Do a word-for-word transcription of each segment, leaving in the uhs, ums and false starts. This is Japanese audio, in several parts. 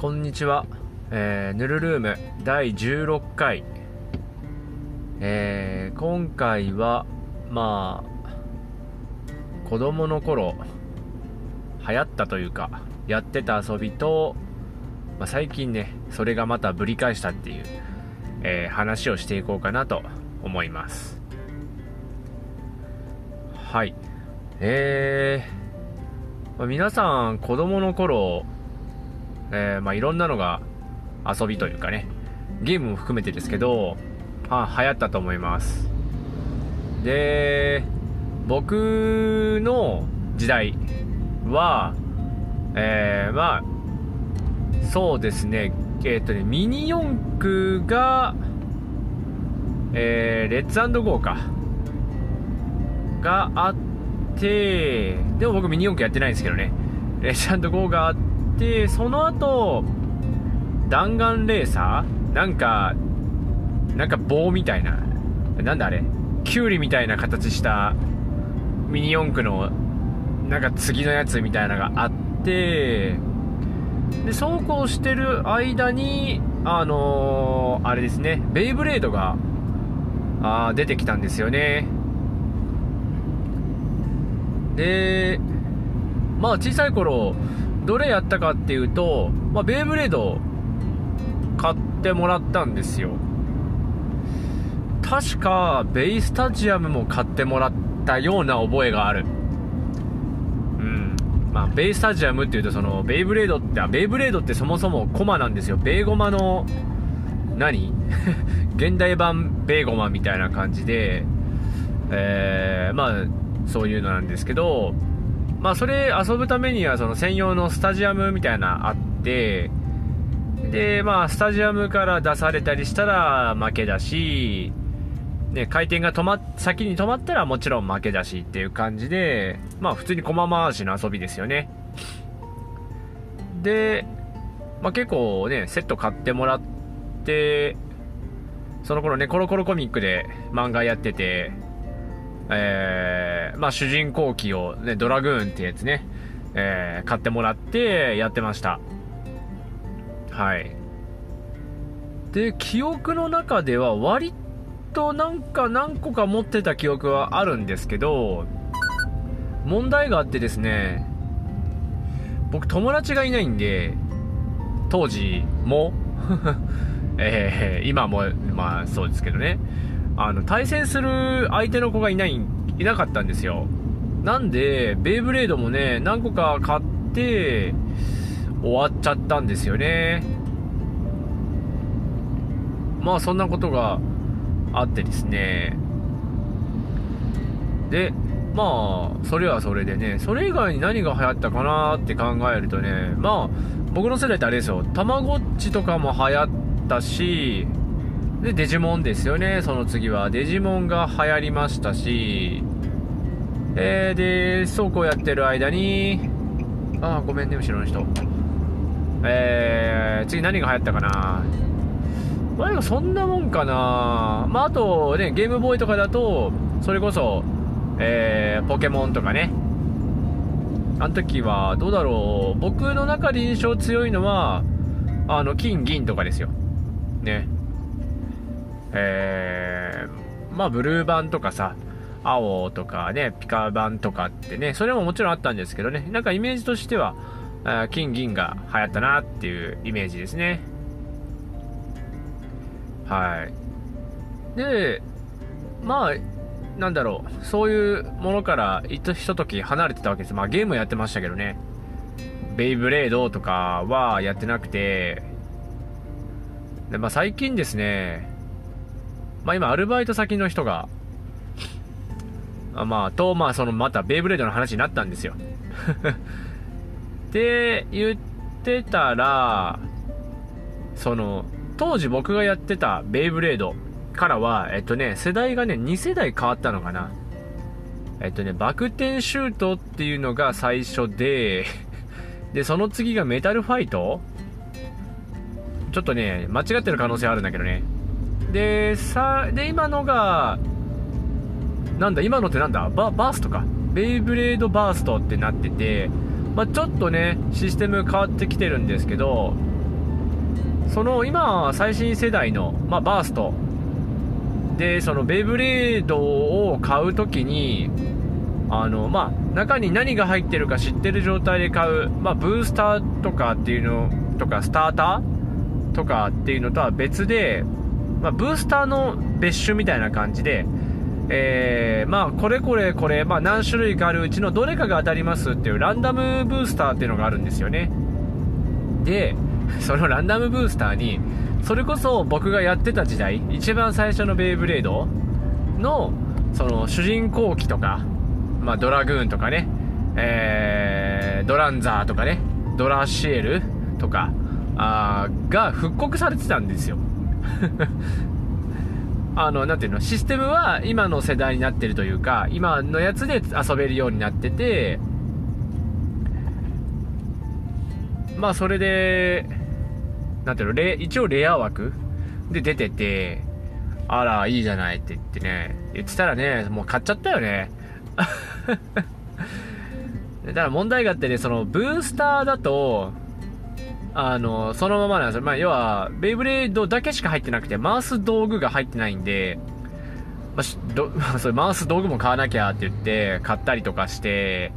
こんにちは、えー、ヌルルームだいじゅうろっかい、えー、今回はまあ子供の頃流行ったというかやってた遊びと、まあ、最近ねそれがまたぶり返したっていう、えー、話をしていこうかなと思います。はい、えーまあ、皆さん子供の頃えーまあ、いろんなのが遊びというかねゲームも含めてですけど、はあ、流行ったと思います。で僕の時代は、えー、まあそうですねえー、っとねミニ四駆が、えー、レッツ&ゴーかがあって、でも僕ミニ四駆やってないんですけどね、レッツ&ゴーがあって、でその後弾丸レーサーなんかなんか棒みたいな、なんだあれ、キュウリみたいな形したミニ四駆のなんか次のやつみたいなのがあって、でそうこうしてる間にあのー、あれですねベイブレードがあ出てきたんですよね。でまあ小さい頃どれやったかっていうと、まあ、ベイブレードを買ってもらったんですよ。確かベイスタジアムも買ってもらったような覚えがある。うんまあ、ベイスタジアムっていうとそのベイブレードってあベイブレードってそもそもコマなんですよ。ベイゴマの何現代版ベイゴマみたいな感じで、えー、まあそういうのなんですけど、まあ、それ遊ぶためにはその専用のスタジアムみたいなあって、でまあスタジアムから出されたりしたら負けだし、ね、回転が止まっ先に止まったらもちろん負けだしっていう感じで、まあ普通に駒回しの遊びですよね。で、まあ、結構ねセット買ってもらって、その頃ねコロコロコミックで漫画やってて、えーまあ、主人公機を、ね、ドラグーンってやつね、えー、買ってもらってやってました。はいで記憶の中では割となんか何個か持ってた記憶はあるんですけど、問題があってですね、僕友達がいないんで当時も、えー、今もまあそうですけどね、あの対戦する相手の子がいない、いなかったんですよ。なんでベイブレードもね何個か買って終わっちゃったんですよね。まあそんなことがあってですね、でまあそれはそれでね、それ以外に何が流行ったかなって考えるとね、まあ僕の世代ってあれですよ、たまごっちとかも流行ったし、でデジモンですよね。その次はデジモンが流行りましたし、えー、でそうこうやってる間にあーごめんね後ろの人、えー、次何が流行ったかな、まあ、そんなもんかな。まああとねゲームボーイとかだとそれこそ、えー、ポケモンとかね、あの時はどうだろう、僕の中で印象強いのはあの金銀とかですよね。えー、まあブルー版とかさ青とかねピカ版とかってね、それももちろんあったんですけどね、なんかイメージとしては金銀が流行ったなっていうイメージですね。はいでまあなんだろう、そういうものからひととき離れてたわけです。まあゲームやってましたけどね、ベイブレードとかはやってなくて、で、まあ、最近ですね、まあ、今アルバイト先の人があ、まあ、と、まあ、そのまたベイブレードの話になったんですよって言ってたら、その当時僕がやってたベイブレードからはえっとね世代がねに世代変わったのかな。えっとねバク転シュートっていうのが最初で、でその次がメタルファイト、ちょっとね間違ってる可能性あるんだけどね。でさで今のがなんだ今のってなんだ バ, バーストかベイブレードバーストってなってて、まあ、ちょっとねシステム変わってきてるんですけど、その今最新世代の、まあ、バーストでそのベイブレードを買うときにあの、まあ、中に何が入ってるか知ってる状態で買う、まあ、ブースターとかっていうのとかスターターとかっていうのとは別で、まあ、ブースターの別種みたいな感じで、えーまあ、これこれこれ、まあ、何種類かあるうちのどれかが当たりますっていうランダムブースターっていうのがあるんですよね。でそのランダムブースターにそれこそ僕がやってた時代一番最初のベイブレード の, その主人公機とか、まあ、ドラグーンとかね、えー、ドランザーとかねドラシエルとかあが復刻されてたんですよあのなんていうのシステムは今の世代になってるというか今のやつで遊べるようになってて、まあそれでなんていうのレ一応レア枠で出ててあらいいじゃないって言ってね言ってたらねもう買っちゃったよねだから問題があってねそのブースターだとあのそのままなんですよ、まあ、要はベイブレードだけしか入ってなくて回す道具が入ってないんで、まあ、どそれ回す道具も買わなきゃって言って買ったりとかして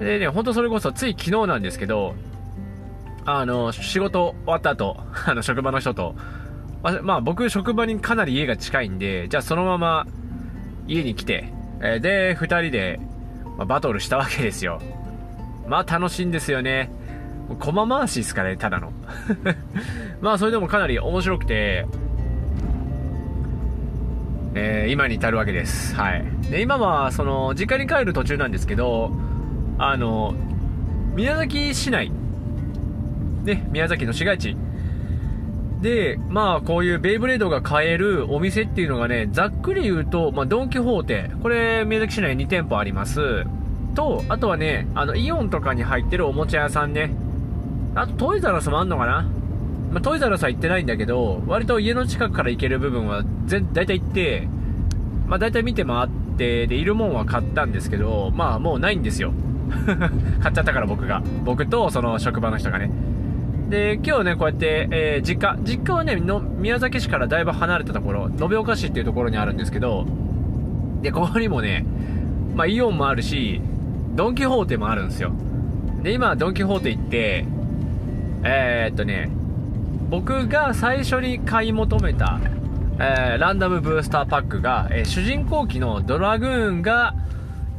でね本当それこそつい昨日なんですけどあの仕事終わった後あの職場の人と、まあ、僕職場にかなり家が近いんでじゃあそのまま家に来てでふたりでバトルしたわけですよ。まあ楽しいんですよね。コマ回しですかねただのまあそれでもかなり面白くて、えー、今に至るわけです、はい、で今はその実家に帰る途中なんですけどあの宮崎市内、ね、宮崎の市街地でまあこういうベイブレードが買えるお店っていうのがねざっくり言うと、まあ、ドン・キホーテこれ宮崎市内に店舗ありますとあとはねあのイオンとかに入ってるおもちゃ屋さんねあとトイザラスもあんのかな、まあ、トイザラスは行ってないんだけど割と家の近くから行ける部分は大体行って、まあ、大体見て回ってでいるもんは買ったんですけどまあもうないんですよ買っちゃったから僕が僕とその職場の人がねで今日ねこうやって、えー、実家実家はねの宮崎市からだいぶ離れたところ延岡市っていうところにあるんですけどでここにもね、まあ、イオンもあるしドン・キホーテもあるんですよ。で今ドン・キホーテ行ってえー、っとね僕が最初に買い求めた、えー、ランダムブースターパックが、えー、主人公機のドラグーンが、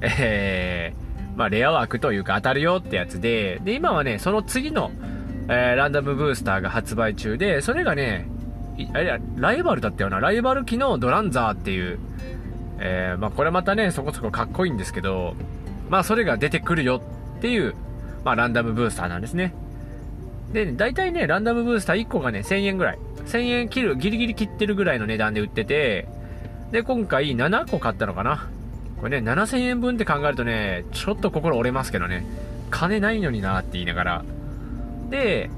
えーまあ、レア枠というか当たるよってやつでで今はねその次の、えー、ランダムブースターが発売中でそれがねあれライバルだったよなライバル機のドランザーっていう、えーまあ、これまたねそこそこかっこいいんですけどまあそれが出てくるよっていう、まあ、ランダムブースターなんですね。で大体ねランダムブースターいっこがねせんえんぐらいせんえん切るギリギリ切ってるぐらいの値段で売っててで今回ななこ買ったのかなこれねななせんえんぶんって考えるとねちょっと心折れますけどね金ないのになって言いながらで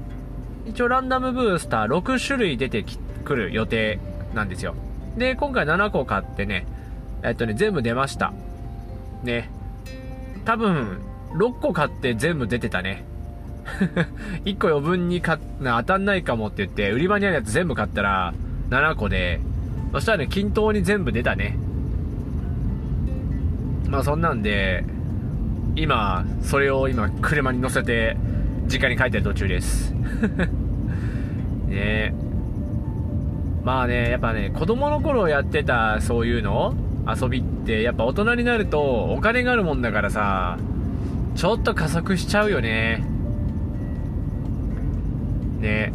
一応ランダムブースターろくしゅるい出てくる予定なんですよ。で今回ななこ買ってねえっとね全部出ましたね多分ろっこ買って全部出てたねいっこ余分に買っ当たんないかもって言って売り場にあるやつ全部買ったらななこでそしたらね均等に全部出たね。まあそんなんで今それを今車に乗せて実家に帰ってる途中ですねまあねやっぱね子供の頃やってたそういうの遊びってやっぱ大人になるとお金があるもんだからさちょっと加速しちゃうよねね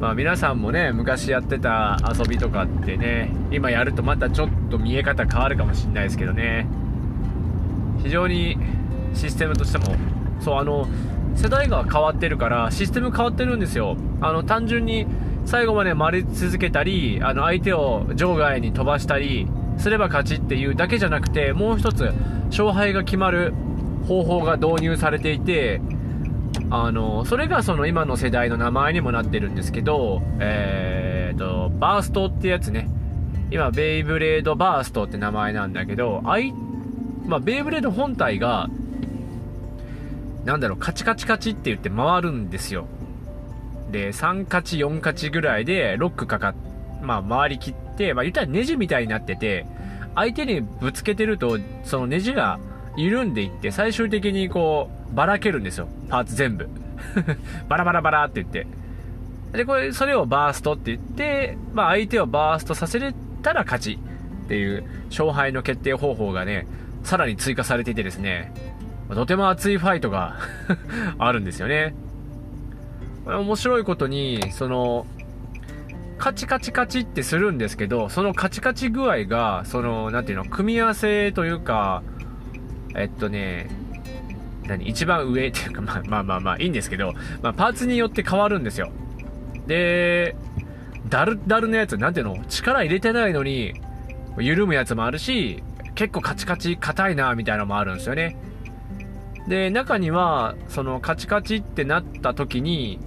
まあ皆さんもね昔やってた遊びとかってね今やるとまたちょっと見え方変わるかもしれないですけどね非常にシステムとしてもそうあの世代が変わってるからシステム変わってるんですよ。あの単純に最後まで回り続けたりあの相手を場外に飛ばしたりすれば勝ちっていうだけじゃなくてもう一つ勝敗が決まる方法が導入されていてあのそれがその今の世代の名前にもなってるんですけど、えー、とバーストってやつね今ベイブレードバーストって名前なんだけどあい、まあ、ベイブレード本体がなんだろうカチカチカチって言って回るんですよ。でさん勝ちよん勝ちぐらいでロックかかっ、まあ、回りきって、まあ、言ったらネジみたいになってて、相手にぶつけてるとそのネジが緩んでいって最終的にこうばらけるんですよ、パーツ全部バラバラバラって言って、でこれそれをバーストって言って、まあ、相手をバーストさせれたら勝ちっていう勝敗の決定方法がねさらに追加されていてですね、とても熱いファイトがあるんですよね。面白いことにそのカチカチカチってするんですけど、そのカチカチ具合がそのなんていうの組み合わせというか、えっとね何一番上っていうか、まあ、まあまあまあいいんですけど、まあ、パーツによって変わるんですよ。でダルダルのやつなんていうの力入れてないのに緩むやつもあるし、結構カチカチ硬いなみたいなのもあるんですよね。で中にはそのカチカチってなった時に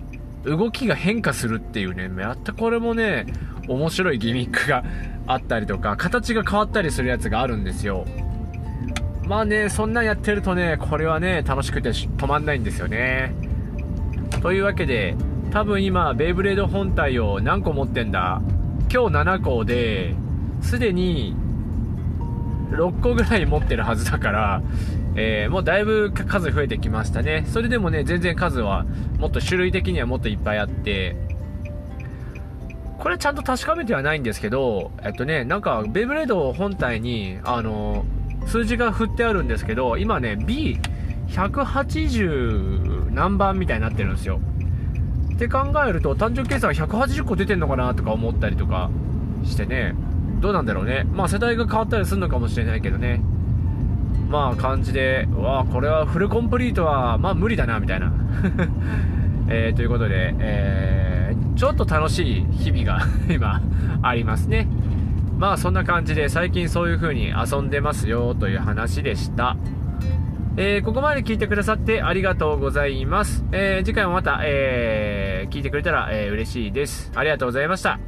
動きが変化するっていうね、またこれもね面白いギミックがあったりとか、形が変わったりするやつがあるんですよ。まあねそんなんやってるとねこれはね楽しくて止まんないんですよね。というわけで多分今ベイブレード本体を何個持ってんだ、今日ななこで、すでにろっこぐらい持ってるはずだから、えー、もうだいぶ数増えてきましたね。それでもね全然数はもっと種類的にはもっといっぱいあって、これちゃんと確かめてはないんですけど、えっとねなんかベイブレード本体にあの数字が振ってあるんですけど、今ね ビーひゃくはちじゅう 何番みたいになってるんですよ。って考えると単純計算ひゃくはちじゅっこ出てんのかなとか思ったりとかしてね、どうなんだろうね、まあ世代が変わったりするのかもしれないけどね、まあ感じで、わあこれはフルコンプリートはまあ無理だなみたいなえということで、えー、ちょっと楽しい日々が今ありますね。まあそんな感じで最近そういう風に遊んでますよという話でした。えー、ここまで聞いてくださってありがとうございます。えー、次回もまた、えー、聞いてくれたら、えー、嬉しいです。ありがとうございました。